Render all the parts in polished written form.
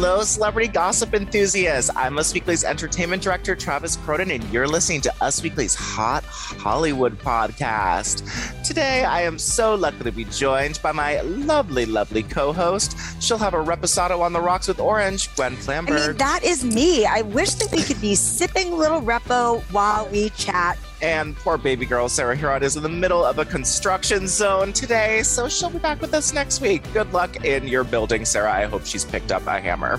Hello, celebrity gossip enthusiasts. I'm Us Weekly's entertainment director, Travis Cronin, and you're listening to Us Weekly's Hot Hollywood podcast. Today, I am so lucky to be joined by my lovely co-host. She'll have a reposado on the rocks with orange, Gwen Flamberg. I mean, that is me. I wish that we could be sipping little repo while we chat. And poor baby girl Sarah Huron is in the middle of a construction zone today, so she'll be back with us next week. Good luck in your building, Sarah. I hope she's picked up a hammer.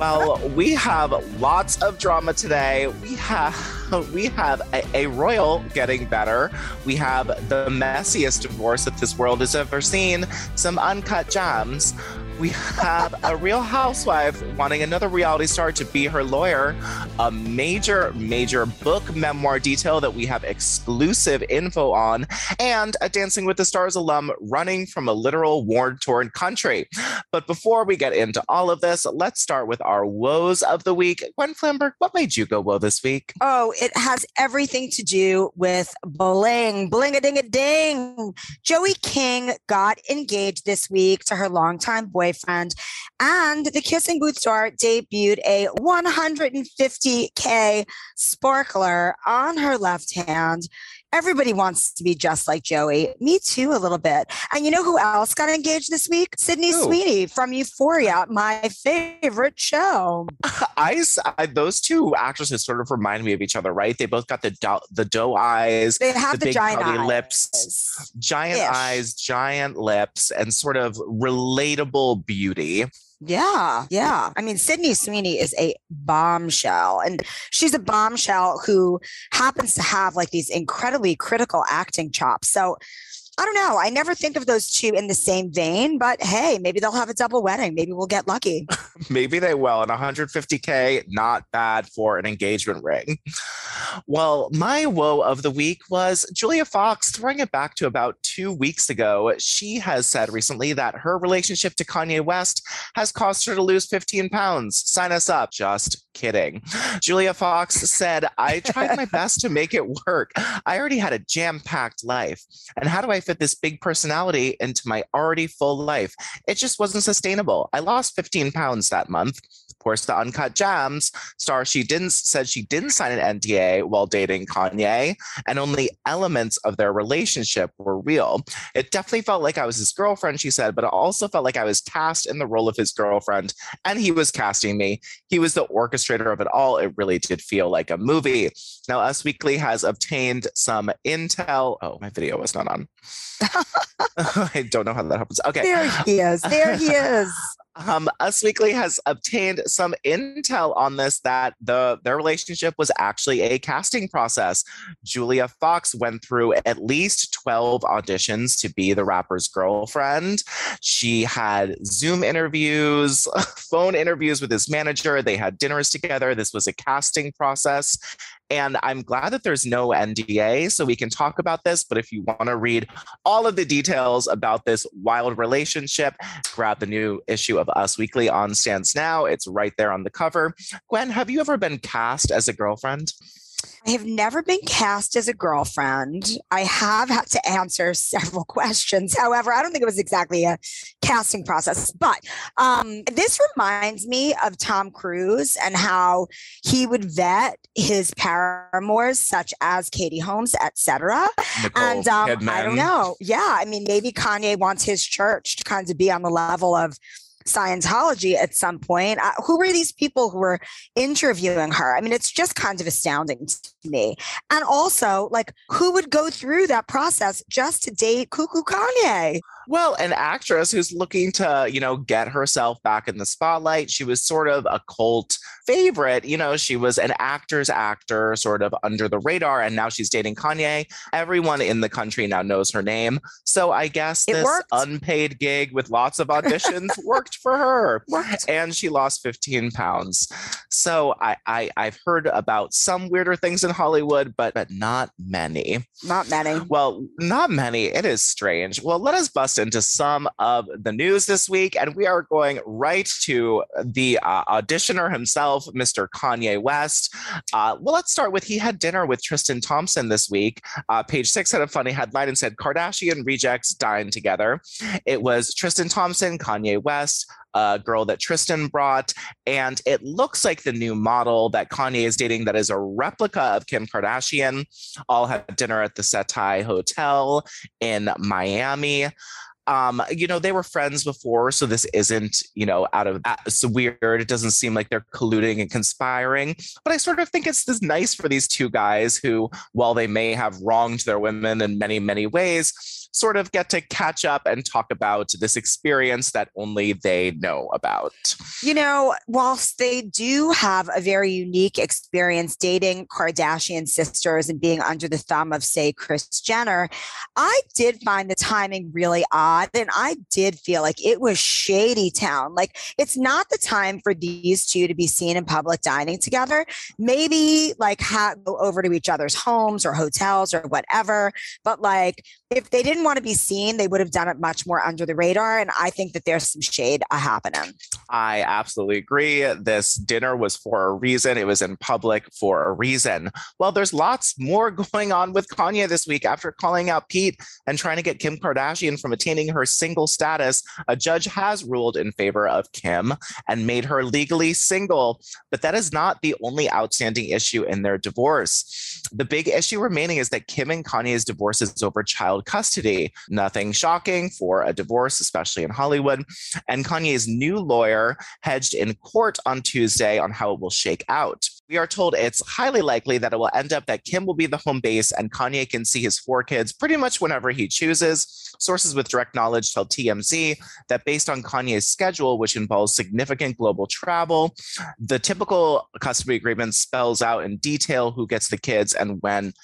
Well, we have lots of drama today. We have a royal getting better. We have the messiest divorce that this world has ever seen. Some uncut gems. We have a real housewife wanting another reality star to be her lawyer. A major book memoir detail that we have exclusive info on. And a Dancing with the Stars alum running from a literal war-torn country. But before we get into all of this, let's start with our woes of the week. Gwen Flamberg, what made you go woe this week? Oh, it has everything to do with bling, bling-a-ding-a-ding. Joey King got engaged this week to her longtime boyfriend, and the Kissing Booth star debuted a $150,000 sparkler on her left hand. Everybody wants to be just like Joey. Me too, a little bit. And you know who else got engaged this week? Sydney Sweeney from Euphoria, my favorite show. Those two actresses sort of remind me of each other, right? They both got the doe eyes. They have the big giant eyes. Lips, giant eyes, giant lips, and sort of relatable beauty. Yeah. I mean, Sydney Sweeney is a bombshell, and she's a bombshell who happens to have like these incredibly critical acting chops. So I don't know. I never think of those two in the same vein, but hey, maybe they'll have a double wedding. Maybe we'll get lucky. Maybe they will. And $150,000, not bad for an engagement ring. Well, my woe of the week was Julia Fox. Throwing it back to about 2 weeks ago, she has said recently that her relationship to Kanye West has caused her to lose 15 pounds. Sign us up. Just kidding. Julia Fox said, I tried my best to make it work. I already had a jam-packed life. And how do I fit this big personality into my already full life? It just wasn't sustainable. I lost 15 pounds that month. Of course, the Uncut Gems star, she didn't sign an NDA while dating Kanye, and only elements of their relationship were real. It definitely felt like I was his girlfriend, she said, but it also felt like I was cast in the role of his girlfriend, and he was casting me. He was the orchestrator of it all. It really did feel like a movie. Now, Us Weekly has obtained some intel. Oh, my video was not on. I don't know how that happens. Okay. There he is. Us Weekly has obtained some intel on this, that their relationship was actually a casting process. Julia Fox went through at least 12 auditions to be the rapper's girlfriend. She had Zoom interviews, phone interviews with his manager. They had dinners together. This was a casting process. And I'm glad that there's no NDA, so we can talk about this. But if you want to read all of the details about this wild relationship, grab the new issue of Us Weekly on Stance Now. It's right there on the cover. Gwen, have you ever been cast as a girlfriend? I have never been cast as a girlfriend. I have had to answer several questions. However, I don't think it was exactly a casting process, but this reminds me of Tom Cruise and how he would vet his paramours, such as Katie Holmes, etc. And I don't know. Yeah, I mean, maybe Kanye wants his church to kind of be on the level of Scientology at some point. Who were these people who were interviewing her? I mean, it's just kind of astounding to me. And also, like, who would go through that process just to date Cuckoo Kanye? Well, an actress who's looking to, get herself back in the spotlight. She was sort of a cult favorite. She was an actor's actor, sort of under the radar. And now she's dating Kanye. Everyone in the country now knows her name. So I guess this unpaid gig with lots of auditions worked for her. And she lost 15 pounds. So I've heard about some weirder things in Hollywood, but not many. It is strange. Well, let us bust into some of the news this week. And we are going right to the auditioner himself, Mr. Kanye West. Well, let's start with, he had dinner with Tristan Thompson this week. Page Six had a funny headline and said, Kardashian rejects dine together. It was Tristan Thompson, Kanye West, girl that Tristan brought. And it looks like the new model that Kanye is dating that is a replica of Kim Kardashian all had dinner at the Setai Hotel in Miami. You know, they were friends before, so this isn't, you know, out of, it's weird. It doesn't seem like they're colluding and conspiring, but I sort of think it's this nice for these two guys who, while they may have wronged their women in many, many ways, sort of get to catch up and talk about this experience that only they know about. You know, whilst they do have a very unique experience dating Kardashian sisters and being under the thumb of, say, Kris Jenner, I did find the timing really odd. And I did feel like it was shady town. Like, it's not the time for these two to be seen in public dining together. Maybe like go over to each other's homes or hotels or whatever. But like, if they didn't want to be seen, they would have done it much more under the radar. And I think that there's some shade happening. I absolutely agree. This dinner was for a reason. It was in public for a reason. Well, there's lots more going on with Kanye this week. After calling out Pete and trying to get Kim Kardashian from attaining her single status, a judge has ruled in favor of Kim and made her legally single. But that is not the only outstanding issue in their divorce. The big issue remaining is that Kim and Kanye's divorce is over child custody. Nothing shocking for a divorce, especially in Hollywood. And Kanye's new lawyer hedged in court on Tuesday on how it will shake out. We are told it's highly likely that it will end up that Kim will be the home base and Kanye can see his four kids pretty much whenever he chooses. Sources with direct knowledge tell TMZ that based on Kanye's schedule, which involves significant global travel, the typical custody agreement spells out in detail who gets the kids and when.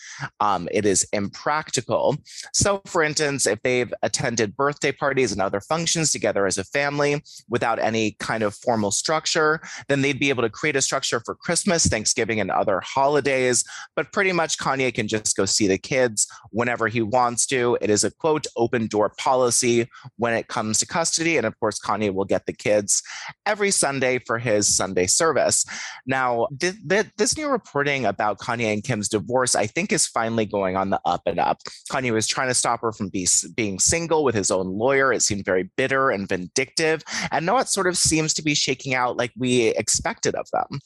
It is impractical. So, for instance, if they've attended birthday parties and other functions together as a family without any kind of formal structure, then they'd be able to create a structure for Christmas, Thanksgiving, and other holidays. But pretty much Kanye can just go see the kids whenever he wants to. It is a, quote, open door policy when it comes to custody. And of course, Kanye will get the kids every Sunday for his Sunday service. Now, this new reporting about Kanye and Kim's divorce, I think, is finally going on the up and up. Kanye was trying to stop her from being single with his own lawyer. It seemed very bitter and vindictive. And now it sort of seems to be shaking out like we expected of them.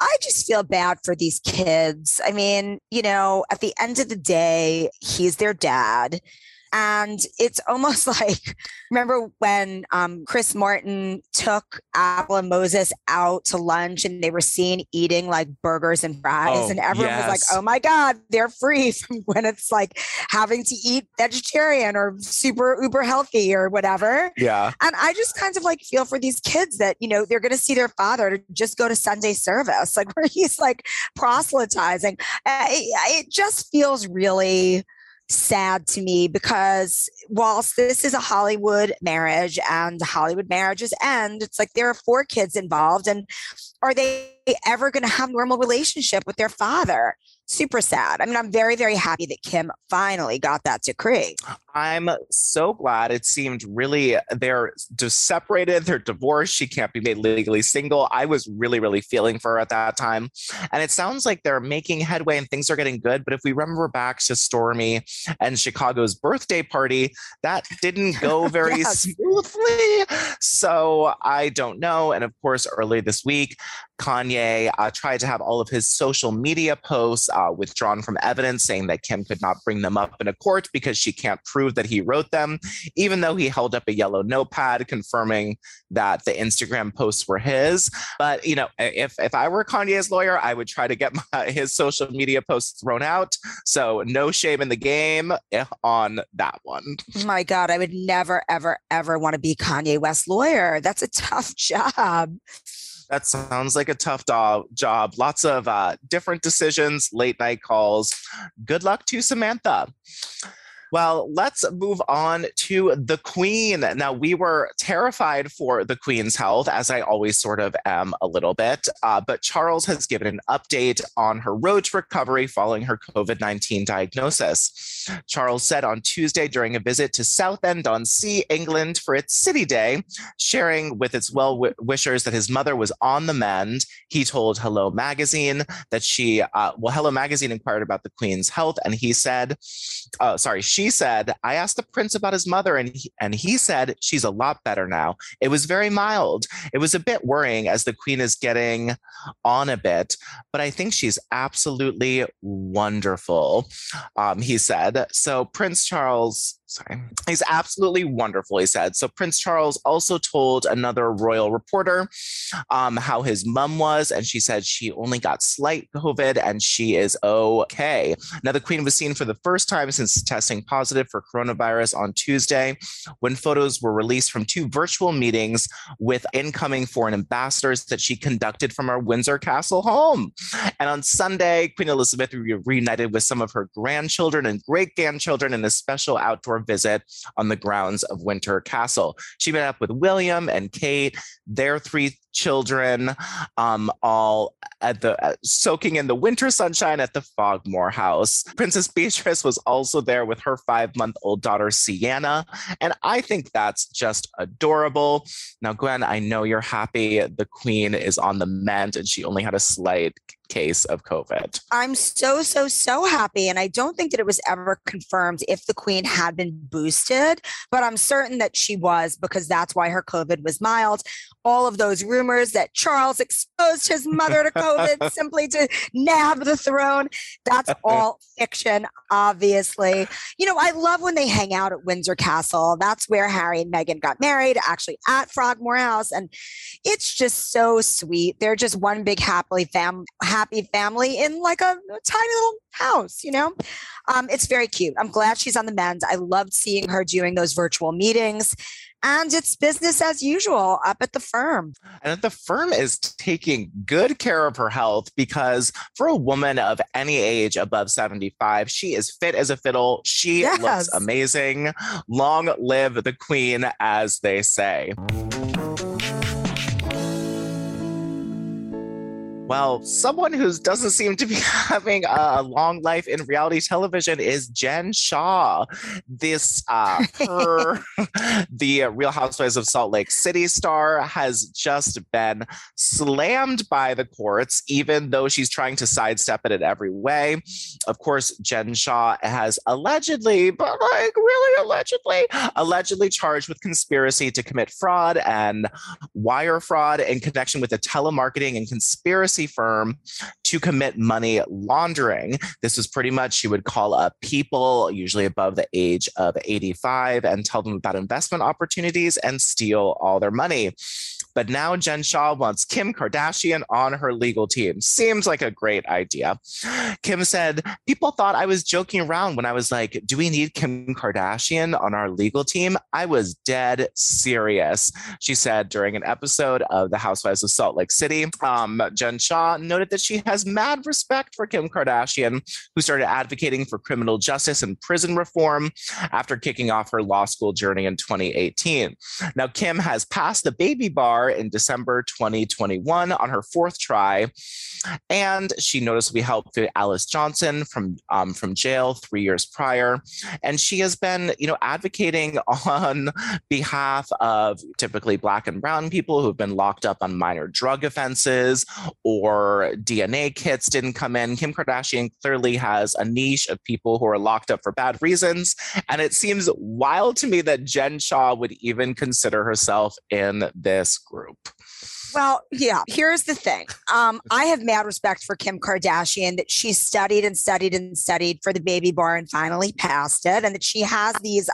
I just feel bad for these kids. I mean, you know, at the end of the day, he's their dad. And it's almost like, remember when Chris Martin took Apple and Moses out to lunch and they were seen eating like burgers and fries and everyone was like, oh my God, they're free from when it's like having to eat vegetarian or super uber healthy or whatever. Yeah. And I just kind of like feel for these kids that, you know, they're going to see their father to just go to Sunday service, like where he's like proselytizing. It just feels really sad to me because whilst this is a Hollywood marriage and Hollywood marriages end, it's like there are four kids involved, and are they ever going to have a normal relationship with their father? Super sad. I mean, I'm very, very happy that Kim finally got that decree. I'm so glad. It seemed really, they're just separated, they're divorced. She can't be made legally single. I was really, really feeling for her at that time. And it sounds like they're making headway and things are getting good. But if we remember back to Stormy and Chicago's birthday party, that didn't go very smoothly. So I don't know. And of course, early this week, Kanye tried to have all of his social media posts withdrawn from evidence, saying that Kim could not bring them up in a court because she can't prove that he wrote them, even though he held up a yellow notepad confirming that the Instagram posts were his. But, you know, if I were Kanye's lawyer, I would try to get his social media posts thrown out. So no shame in the game on that one. My God, I would never, ever, ever want to be Kanye West's lawyer. That's a tough job. That sounds like a tough job. Lots of different decisions, late night calls. Good luck to Samantha. Well, let's move on to the Queen. Now, we were terrified for the Queen's health, as I always sort of am a little bit. But Charles has given an update on her road to recovery following her COVID-19 diagnosis. Charles said on Tuesday during a visit to Southend-on-Sea, England, for its City Day, sharing with its well-wishers that his mother was on the mend. He told Hello Magazine that Hello Magazine inquired about the Queen's health, and he said, she she said, I asked the prince about his mother, and he said she's a lot better now. It was very mild. It was a bit worrying as the queen is getting on a bit, but I think she's absolutely wonderful, he said. So Prince Charles... Sorry. He's absolutely wonderful, he said. So Prince Charles also told another royal reporter how his mum was, and she said she only got slight COVID and she is okay. Now, the Queen was seen for the first time since testing positive for coronavirus on Tuesday, when photos were released from two virtual meetings with incoming foreign ambassadors that she conducted from our Windsor Castle home. And on Sunday, Queen Elizabeth reunited with some of her grandchildren and great-grandchildren in a special outdoor visit on the grounds of Windsor Castle. She met up with William and Kate, their three children, all at the soaking in the winter sunshine at the Frogmore House. Princess Beatrice was also there with her 5-month-old daughter Sienna, and I think that's just adorable. Now, Gwen, I know you're happy the Queen is on the mend and she only had a slight case of COVID. I'm so happy, and I don't think that it was ever confirmed if the Queen had been boosted, but I'm certain that she was, because that's why her COVID was mild. All of those rumors that Charles exposed his mother to COVID simply to nab the throne, that's all fiction, obviously. You know, I love when they hang out at Windsor Castle. That's where Harry and Meghan got married, actually at Frogmore House, and it's just so sweet. They're just one big happy family in like a tiny little house, you know? It's very cute. I'm glad she's on the mend. I loved seeing her doing those virtual meetings. And it's business as usual up at the firm. And the firm is taking good care of her health, because for a woman of any age above 75, she is fit as a fiddle. She looks amazing. Long live the Queen, as they say. Well, someone who doesn't seem to be having a long life in reality television is Jen Shah. The Real Housewives of Salt Lake City star has just been slammed by the courts, even though she's trying to sidestep it in every way. Of course, Jen Shah has allegedly charged with conspiracy to commit fraud and wire fraud in connection with the telemarketing and conspiracy firm to commit money laundering. This was pretty much, she would call up people, usually above the age of 85, and tell them about investment opportunities and steal all their money. But now Jen Shah wants Kim Kardashian on her legal team. Seems like a great idea. Kim said, people thought I was joking around when I was like, do we need Kim Kardashian on our legal team? I was dead serious, she said during an episode of The Housewives of Salt Lake City. Jen Shah noted that she has mad respect for Kim Kardashian, who started advocating for criminal justice and prison reform after kicking off her law school journey in 2018. Now, Kim has passed the baby bar in December 2021 on her 4th try, and she noticeably helped Alice Johnson from jail 3 years prior, and she has been, you know, advocating on behalf of typically Black and brown people who've been locked up on minor drug offenses or DNA kits didn't come in. Kim Kardashian clearly has a niche of people who are locked up for bad reasons, and it seems wild to me that Jen Shah would even consider herself in this group. Well, yeah, here's the thing. I have mad respect for Kim Kardashian, that she studied and studied and studied for the baby bar and finally passed it, and that she has these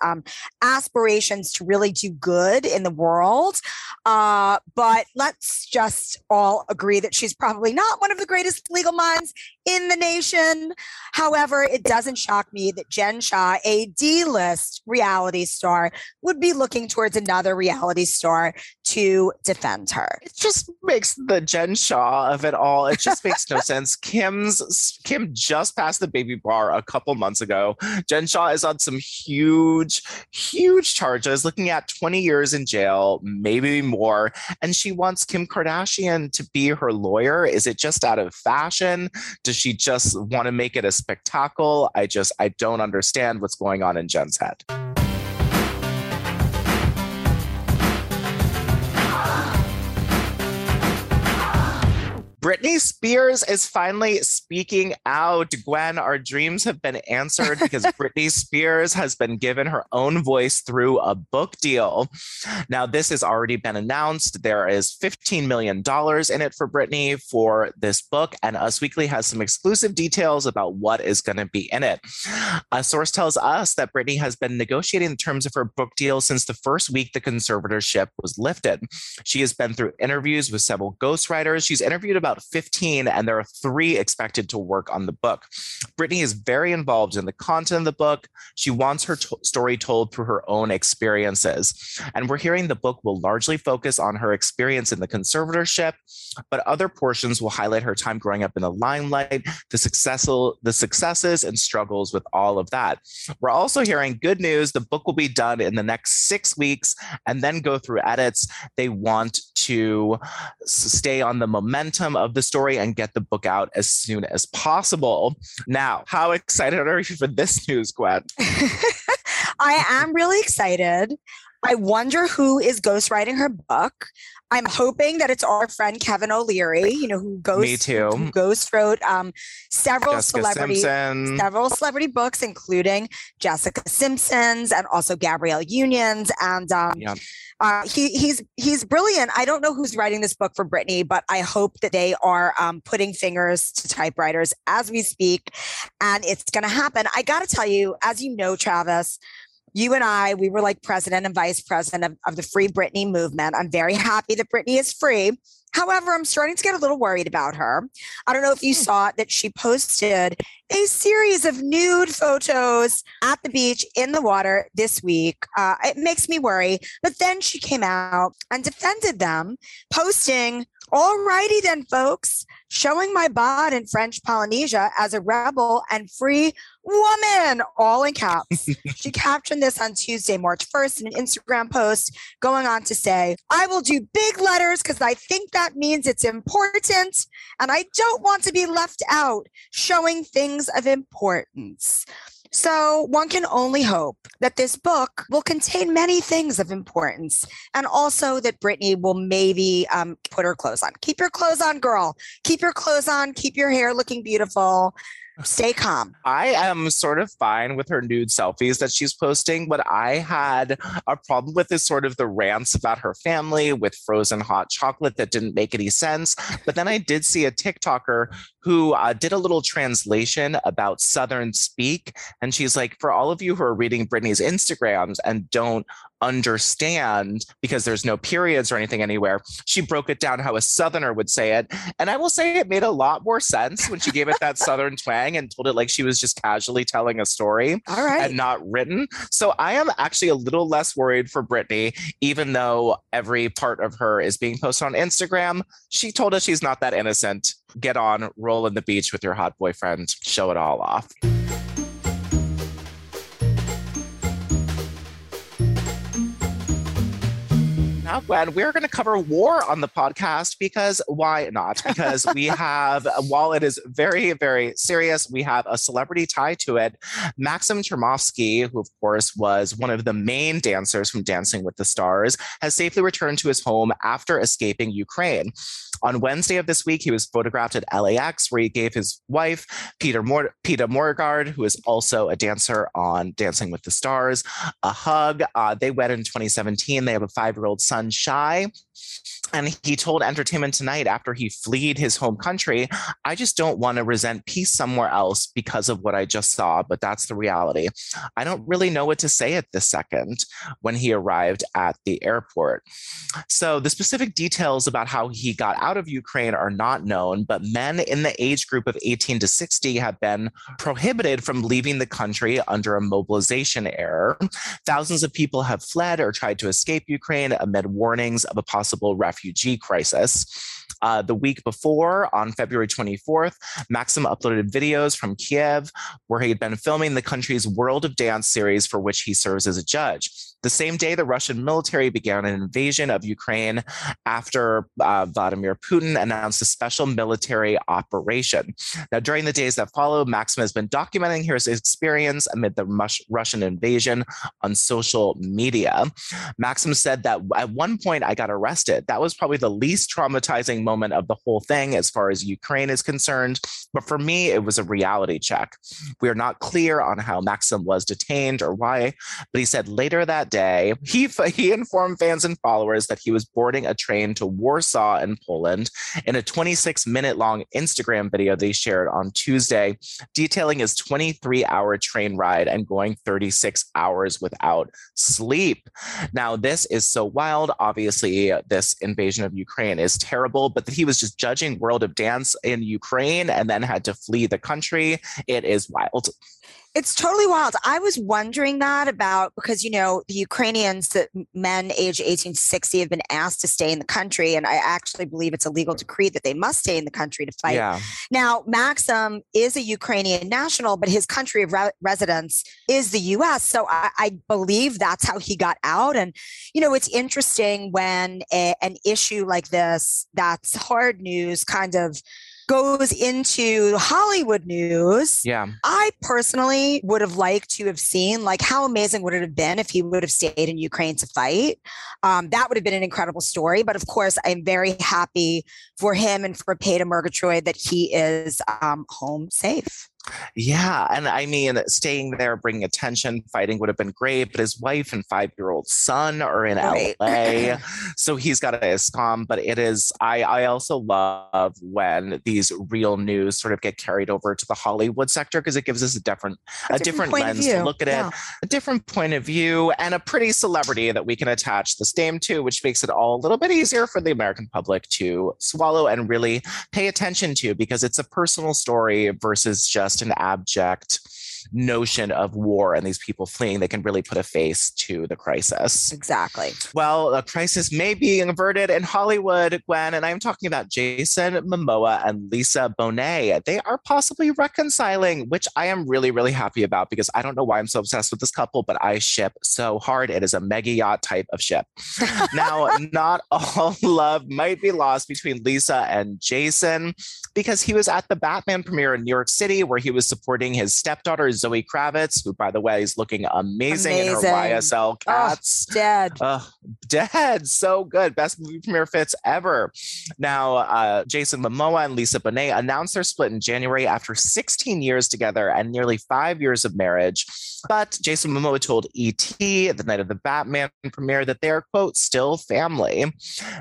aspirations to really do good in the world. But let's just all agree that she's probably not one of the greatest legal minds in the nation. However, it doesn't shock me that Jen Shah, a D-list reality star, would be looking towards another reality star to defend her. It just makes the Jen Shah of it all. It just makes no sense. Kim just passed the baby bar a couple months ago. Jen Shah is on some huge charges, looking at 20 years in jail, maybe more. And she wants Kim Kardashian to be her lawyer. Is it just out of fashion? Does she just want to make it a spectacle? I don't understand what's going on in Jen's head. Britney Spears is finally speaking out. Gwen, our dreams have been answered because Britney Spears has been given her own voice through a book deal. Now, this has already been announced. There is $15 million in it for Britney for this book, and Us Weekly has some exclusive details about what is going to be in it. A source tells us that Britney has been negotiating the terms of her book deal since the first week the conservatorship was lifted. She has been through interviews with several ghostwriters. She's interviewed about 15, and there are 3 expected to work on the book. Britney is very involved in the content of the book. She wants her story told through her own experiences. And we're hearing the book will largely focus on her experience in the conservatorship, but other portions will highlight her time growing up in the limelight, the successes and struggles with all of that. We're also hearing good news. The book will be done in the next 6 weeks and then go through edits. They want to stay on the momentum of the story and get the book out as soon as possible. Now, how excited are you for this news, Gwen? I am really excited. I wonder who is ghostwriting her book. I'm hoping that it's our friend Kevin O'Leary, you know, who ghostwrote several celebrity books, including Jessica Simpson's and also Gabrielle Union's. And he's brilliant. I don't know who's writing this book for Britney, but I hope that they are putting fingers to typewriters as we speak, and it's going to happen. I got to tell you, as you know, Travis, you and I, we were like president and vice president of the Free Britney movement. I'm very happy that Britney is free. However, I'm starting to get a little worried about her. I don't know if you saw that she posted a series of nude photos at the beach in the water this week. It makes me worry. But then she came out and defended them, posting, "All righty then, folks, showing my bod in French Polynesia as a rebel and free woman," all in caps. She captioned this on Tuesday, March 1st in an Instagram post, going on to say, "I will do big letters because I think that means it's important and I don't want to be left out showing things of importance." So one can only hope that this book will contain many things of importance, and also that Britney will maybe put her clothes on. Keep your clothes on, girl. Keep your clothes on. Keep your hair looking beautiful. Stay calm. I am sort of fine with her nude selfies that she's posting. What I had a problem with is sort of the rants about her family with frozen hot chocolate that didn't make any sense. But then I did see a TikToker who did a little translation about Southern speak. And she's like, for all of you who are reading Britney's Instagrams and don't understand because there's no periods or anything anywhere, she broke it down how a Southerner would say it. And I will say it made a lot more sense when she gave it that Southern twang and told it like she was just casually telling a story and not written. So I am actually a little less worried for Britney, even though every part of her is being posted on Instagram. She told us she's not that innocent. Get on, roll in the beach with your hot boyfriend, show it all off. Now, Gwen, we're going to cover war on the podcast because why not? Because we have, while it is very, very serious, we have a celebrity tie to it. Maksim Chmerkovskiy, who of course was one of the main dancers from Dancing with the Stars, has safely returned to his home after escaping Ukraine. On Wednesday of this week, he was photographed at LAX, where he gave his wife, Peta Murgatroyd, who is also a dancer on Dancing with the Stars, a hug. They wed in 2017. They have a 5-year-old son, Shai. And he told Entertainment Tonight after he fled his home country, "I just don't want to resent peace somewhere else because of what I just saw, but that's the reality. I don't really know what to say at this second," when he arrived at the airport. So the specific details about how he got out of Ukraine are not known, but men in the age group of 18 to 60 have been prohibited from leaving the country under a mobilization error. Thousands of people have fled or tried to escape Ukraine amid warnings of a possible refugee crisis. The week before, on February 24th, Maksim uploaded videos from Kiev, where he had been filming the country's World of Dance series, for which he serves as a judge. The same day, the Russian military began an invasion of Ukraine after Vladimir Putin announced a special military operation. Now, during the days that follow, Maksim has been documenting his experience amid the Russian invasion on social media. Maksim said that at one point I got arrested. That was probably the least traumatizing moment of the whole thing as far as Ukraine is concerned. But for me, it was a reality check. We are not clear on how Maksim was detained or why, but he said later that day, he informed fans and followers that he was boarding a train to Warsaw in Poland in a 26-minute long Instagram video that he shared on Tuesday, detailing his 23-hour train ride and going 36 hours without sleep. Now, this is so wild. Obviously, this invasion of Ukraine is terrible, but that he was just judging World of Dance in Ukraine and then had to flee the country. It is wild. It's totally wild. I was wondering that about, because, you know, the Ukrainians, that men aged 18 to 60 have been asked to stay in the country. And I actually believe it's a legal decree that they must stay in the country to fight. Yeah. Now, Maksim is a Ukrainian national, but his country of residence is the U.S. So I believe that's how he got out. And, you know, it's interesting when an issue like this, that's hard news, kind of goes into Hollywood news. Yeah. I personally would have liked to have seen, like, how amazing would it have been if he would have stayed in Ukraine to fight? That would have been an incredible story. But of course, I'm very happy for him and for Peta Murgatroyd that he is home safe. Yeah. And I mean, staying there, bringing attention, fighting would have been great, but his wife and 5-year-old son are in LA. So he's got a scum, but it is, I also love when these real news sort of get carried over to the Hollywood sector, because it gives us a different lens to look at it, a different point of view, and a pretty celebrity that we can attach this name to, which makes it all a little bit easier for the American public to swallow and really pay attention to, because it's a personal story versus just an abject notion of war and these people fleeing. They can really put a face to the crisis. Exactly. Well, a crisis may be averted in Hollywood, Gwen, and I'm talking about Jason Momoa and Lisa Bonet. They are possibly reconciling, which I am really, really happy about, because I don't know why I'm so obsessed with this couple, but I ship so hard. It is a mega yacht type of ship. Now, not all love might be lost between Lisa and Jason, because he was at the Batman premiere in New York City, where he was supporting his stepdaughter, Zoe Kravitz, who, by the way, is looking amazing in her YSL Cats. Oh, dead. So good. Best movie premiere fits ever. Now, Jason Momoa and Lisa Bonet announced their split in January after 16 years together and nearly 5 years of marriage. But Jason Momoa told ET the night of the Batman premiere that they are, quote, still family.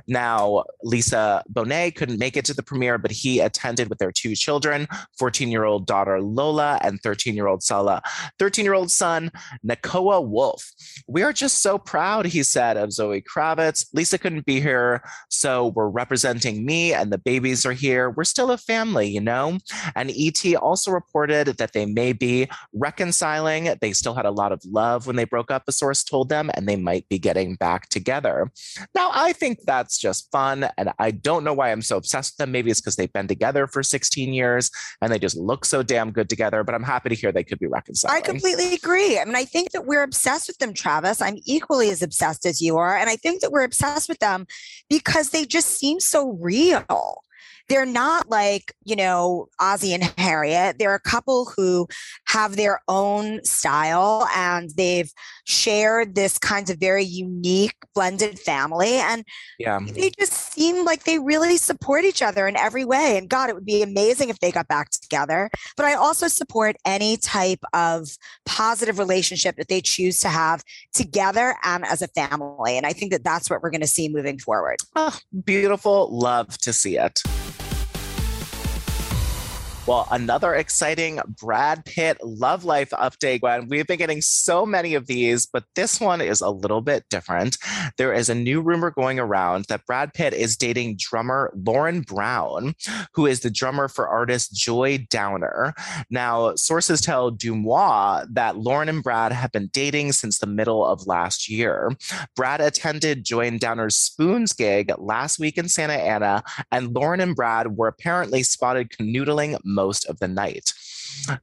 Now, Lisa Bonet couldn't make it to the premiere, but he attended with their two children, 14-year-old daughter Lola and 13-year-old Sala, 13-year-old son Nakoa Wolf. We are just so proud, he said, of Zoe Kravitz. Lisa couldn't be here, so we're representing me, and the babies are here. We're still a family, you know? And ET also reported that they may be reconciling. They still had a lot of love when they broke up, a source told them, and they might be getting back together. Now, I think that's just fun, and I don't know why I'm so obsessed with them. Maybe it's because they've been together for 16 years and they just look so damn good together, but I'm happy to hear they could be reconciling. I completely agree. I mean, I think that we're obsessed with them, Travis. I'm equally as obsessed as you are. And I think that we're obsessed with them because they just seem so real. They're not like, you know, Ozzy and Harriet. They're a couple who have their own style, and they've shared this kind of very unique blended family. And they just seem like they really support each other in every way. And God, it would be amazing if they got back together. But I also support any type of positive relationship that they choose to have together and as a family. And I think that that's what we're going to see moving forward. Oh, beautiful. Love to see it. Well, another exciting Brad Pitt love life update, Gwen. We've been getting so many of these, but this one is a little bit different. There is a new rumor going around that Brad Pitt is dating drummer Lauren Brown, who is the drummer for artist Joy Downer. Now, sources tell Dumois that Lauren and Brad have been dating since the middle of last year. Brad attended Joy and Downer's Spoons gig last week in Santa Ana, and Lauren and Brad were apparently spotted canoodling most of the night.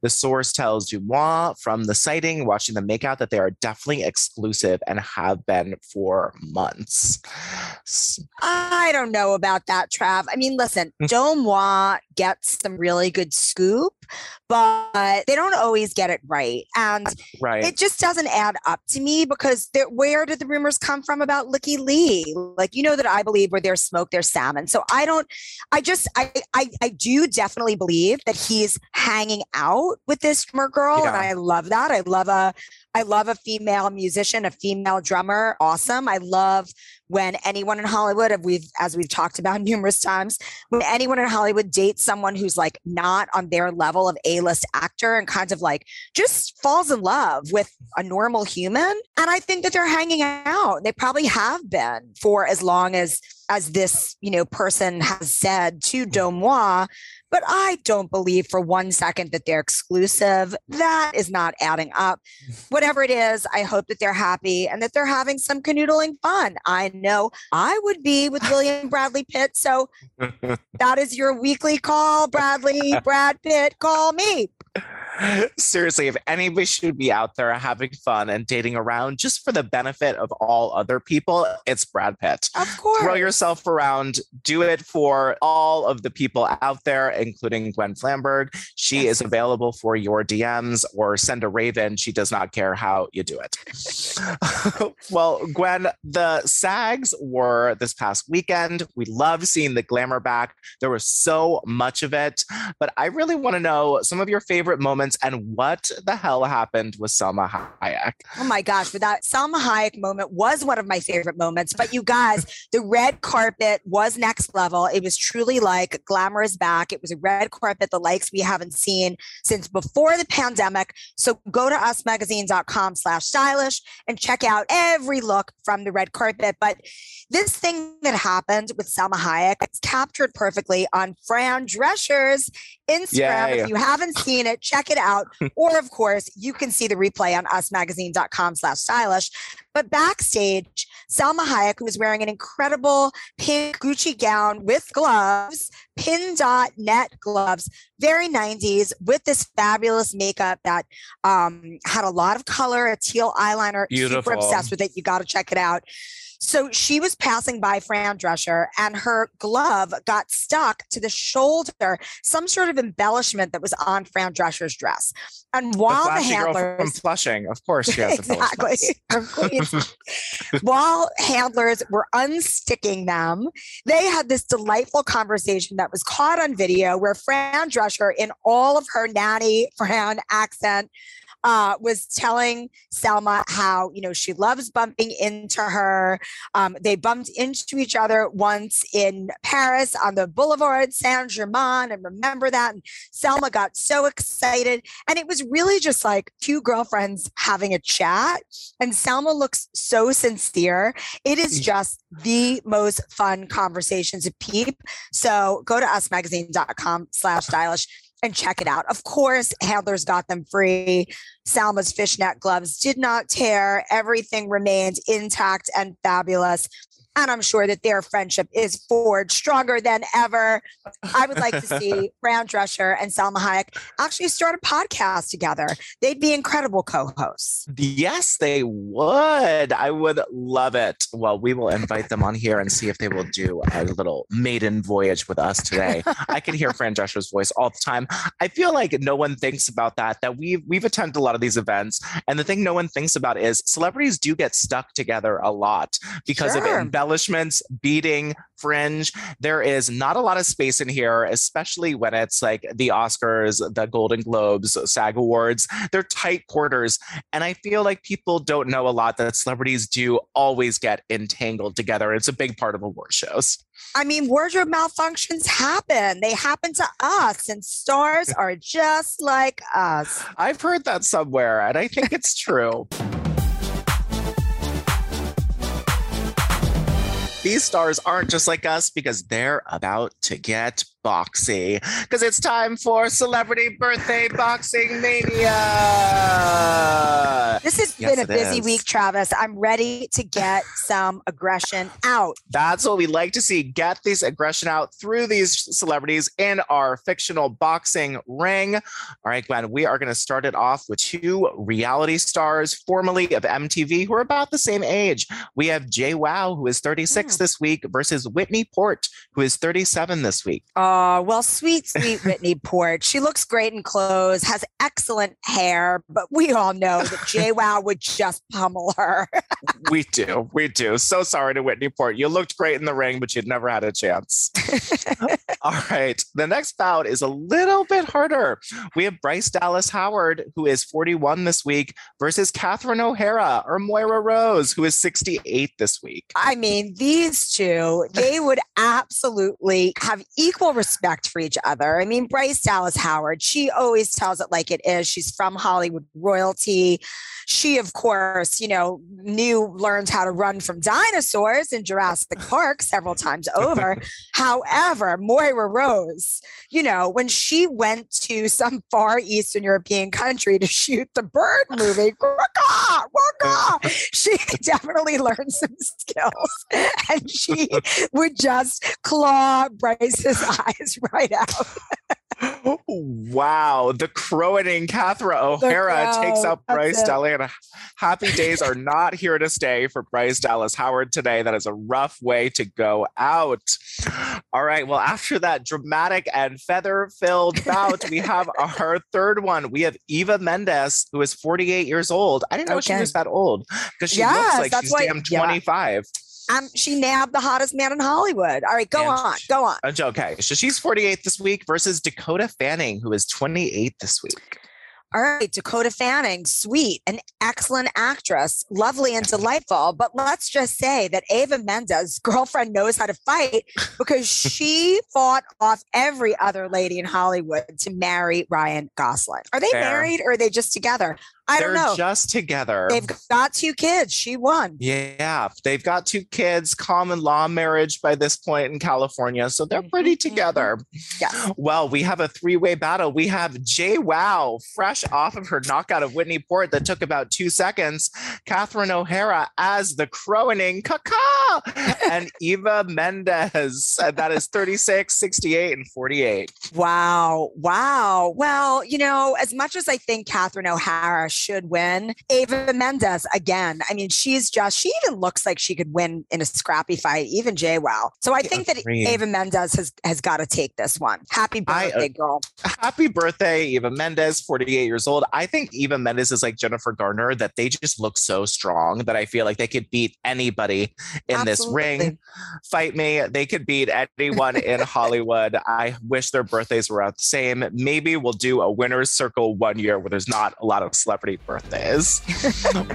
The source tells Dumois from the sighting, watching them make out, that they are definitely exclusive and have been for months. I don't know about that, Trav. I mean, listen, Dumois gets some really good scoop, but they don't always get it right. And it just doesn't add up to me, because where did the rumors come from about Licky Lee? Like, you know that I believe where there's smoke, there's salmon. So I do definitely believe that he's hanging out with this drummer girl. Yeah. And I love that. I love a female musician, a female drummer. Awesome. I love when anyone in Hollywood, as we've talked about numerous times, when anyone in Hollywood dates someone who's like not on their level of A-list actor and kind of like just falls in love with a normal human. And I think that they're hanging out. They probably have been for as long as this, you know, person has said to Dumois, but I don't believe for one second that they're exclusive. That is not adding up. Whatever it is, I hope that they're happy and that they're having some canoodling fun. I know I would be with William Bradley Pitt. So that is your weekly call, Bradley. Brad Pitt, call me. Seriously, if anybody should be out there having fun and dating around just for the benefit of all other people, it's Brad Pitt. Of course. Throw yourself around. Do it for all of the people out there, including Gwen Flamberg. She is available for your DMs, or send a raven. She does not care how you do it. Well, Gwen, the SAGs were this past weekend. We love seeing the glamour back. There was so much of it, but I really want to know some of your favorite moments and what the hell happened with Salma Hayek. Oh my gosh, but that Salma Hayek moment was one of my favorite moments. But you guys, the red carpet was next level. It was truly like glamour is back. It was a red carpet, the likes we haven't seen since before the pandemic. So go to usmagazine.com/stylish and check out every look from the red carpet. But this thing that happened with Salma Hayek, it's captured perfectly on Fran Drescher's Instagram. Yay. If you haven't seen it, check it out. Or of course, you can see the replay on usmagazine.com/stylish. But backstage, Salma Hayek, who was wearing an incredible pink Gucci gown with gloves, pin.net gloves, very 90s, with this fabulous makeup that had a lot of color, a teal eyeliner. Beautiful. Super obsessed with it. You got to check it out. So she was passing by Fran Drescher and her glove got stuck to the shoulder, some sort of embellishment that was on Fran Drescher's dress. And while the handlers from Flushing, of course, she has exactly. While handlers were unsticking them, they had this delightful conversation that was caught on video where Fran Drescher, in all of her nanny Fran accent, was telling Salma how, you know, she loves bumping into her. They bumped into each other once in Paris on the Boulevard Saint-Germain, and remember that. And Salma got so excited. And it was really just like two girlfriends having a chat. And Salma looks so sincere. It is just the most fun conversation to peep. So go to usmagazine.com/stylish. And check it out. Of course, handlers got them free. Salma's fishnet gloves did not tear. Everything remained intact and fabulous. And I'm sure that their friendship is forged stronger than ever. I would like to see Fran Drescher and Salma Hayek actually start a podcast together. They'd be incredible co-hosts. Yes, they would. I would love it. Well, we will invite them on here and see if they will do a little maiden voyage with us today. I can hear Fran Drescher's voice all the time. I feel like no one thinks about that we've attended a lot of these events. And the thing no one thinks about is celebrities do get stuck together a lot because of embellishments, beating, fringe. There is not a lot of space in here, especially when it's like the Oscars, the Golden Globes, SAG Awards. They're tight quarters. And I feel like people don't know a lot that celebrities do always get entangled together. It's a big part of award shows. I mean, wardrobe malfunctions happen. They happen to us, and stars are just like us. I've heard that somewhere, and I think it's true. These stars aren't just like us because they're about to get boxy, because it's time for Celebrity Birthday Boxing Mania. This has been a busy week, Travis. I'm ready to get some aggression out. That's what we like to see. Get this aggression out through these celebrities in our fictional boxing ring. All right, Gwen, we are going to start it off with two reality stars formerly of MTV who are about the same age. We have Jay Wow, who is 36 this week, versus Whitney Port, who is 37 this week. Oh, well, sweet Whitney Port. She looks great in clothes, has excellent hair, but we all know that Jay Wow would just pummel her. We do. So sorry to Whitney Port. You looked great in the ring, but you'd never had a chance. All right. The next bout is a little bit harder. We have Bryce Dallas Howard, who is 41 this week, versus Catherine O'Hara or Moira Rose, who is 68 this week. I mean, these two, they would absolutely have equal respect for each other. I mean, Bryce Dallas Howard, she always tells it like it is. She's from Hollywood royalty. She, of course, learned how to run from dinosaurs in Jurassic Park several times over. However, Moira Rose, when she went to some far Eastern European country to shoot the bird movie, she definitely learned some skills, and she would just claw Bryce's eyes right out. Wow. The croning Catherine O'Hara takes up Bryce Dallas. Happy days are not here to stay for Bryce Dallas Howard today. That is a rough way to go out. All right. Well, after that dramatic and feather-filled bout, we have our third one. We have Eva Mendes, who is 48 years old. I didn't know she was that old, because she looks like she's damn 25. Yeah. She nabbed the hottest man in Hollywood. All right, go on. Okay, so she's 48 this week versus Dakota Fanning, who is 28 this week. All right, Dakota Fanning, sweet, an excellent actress, lovely and delightful. But let's just say that Eva Mendes' girlfriend knows how to fight, because she fought off every other lady in Hollywood to marry Ryan Gosling. Are they married, or are they just together? I don't know. They're just together. They've got two kids. She won. Yeah. They've got two kids, common law marriage by this point in California. So they're pretty together. Yes. Well, we have a three-way battle. We have Jay Wow, fresh off of her knockout of Whitney Port that took about 2 seconds. Catherine O'Hara as the croning Kaka and Eva Mendes. That is 36, 68, and 48. Wow. Well, as much as I think Catherine O'Hara should win, Eva Mendes again. I mean, she even looks like she could win in a scrappy fight, even Jay Wow. So I think that Eva Mendes has got to take this one. Happy birthday, girl. Happy birthday, Eva Mendes, 48 years old. I think Eva Mendes is like Jennifer Garner, that they just look so strong that I feel like they could beat anybody in this ring. Fight me. They could beat anyone in Hollywood. I wish their birthdays were out the same. Maybe we'll do a winner's circle one year where there's not a lot of celebrity birthdays.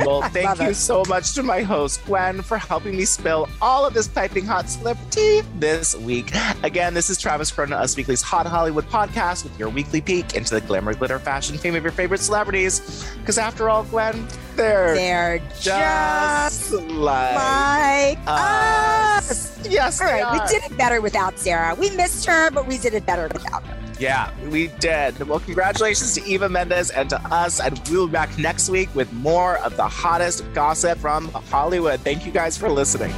Well, thank you so much to my host, Gwen, for helping me spill all of this piping hot celebrity this week. Again, this is Travis Cronin, Us Weekly's Hot Hollywood podcast, with your weekly peek into the glamour, glitter, fashion, fame of your favorite celebrities. Because after all, Gwen, they're just like us. Yes, all right. We did it better without Sarah. We missed her, but we did it better without her. Yeah, we did. Well, congratulations to Eva Mendes and to us. And we'll be back next week with more of the hottest gossip from Hollywood. Thank you guys for listening.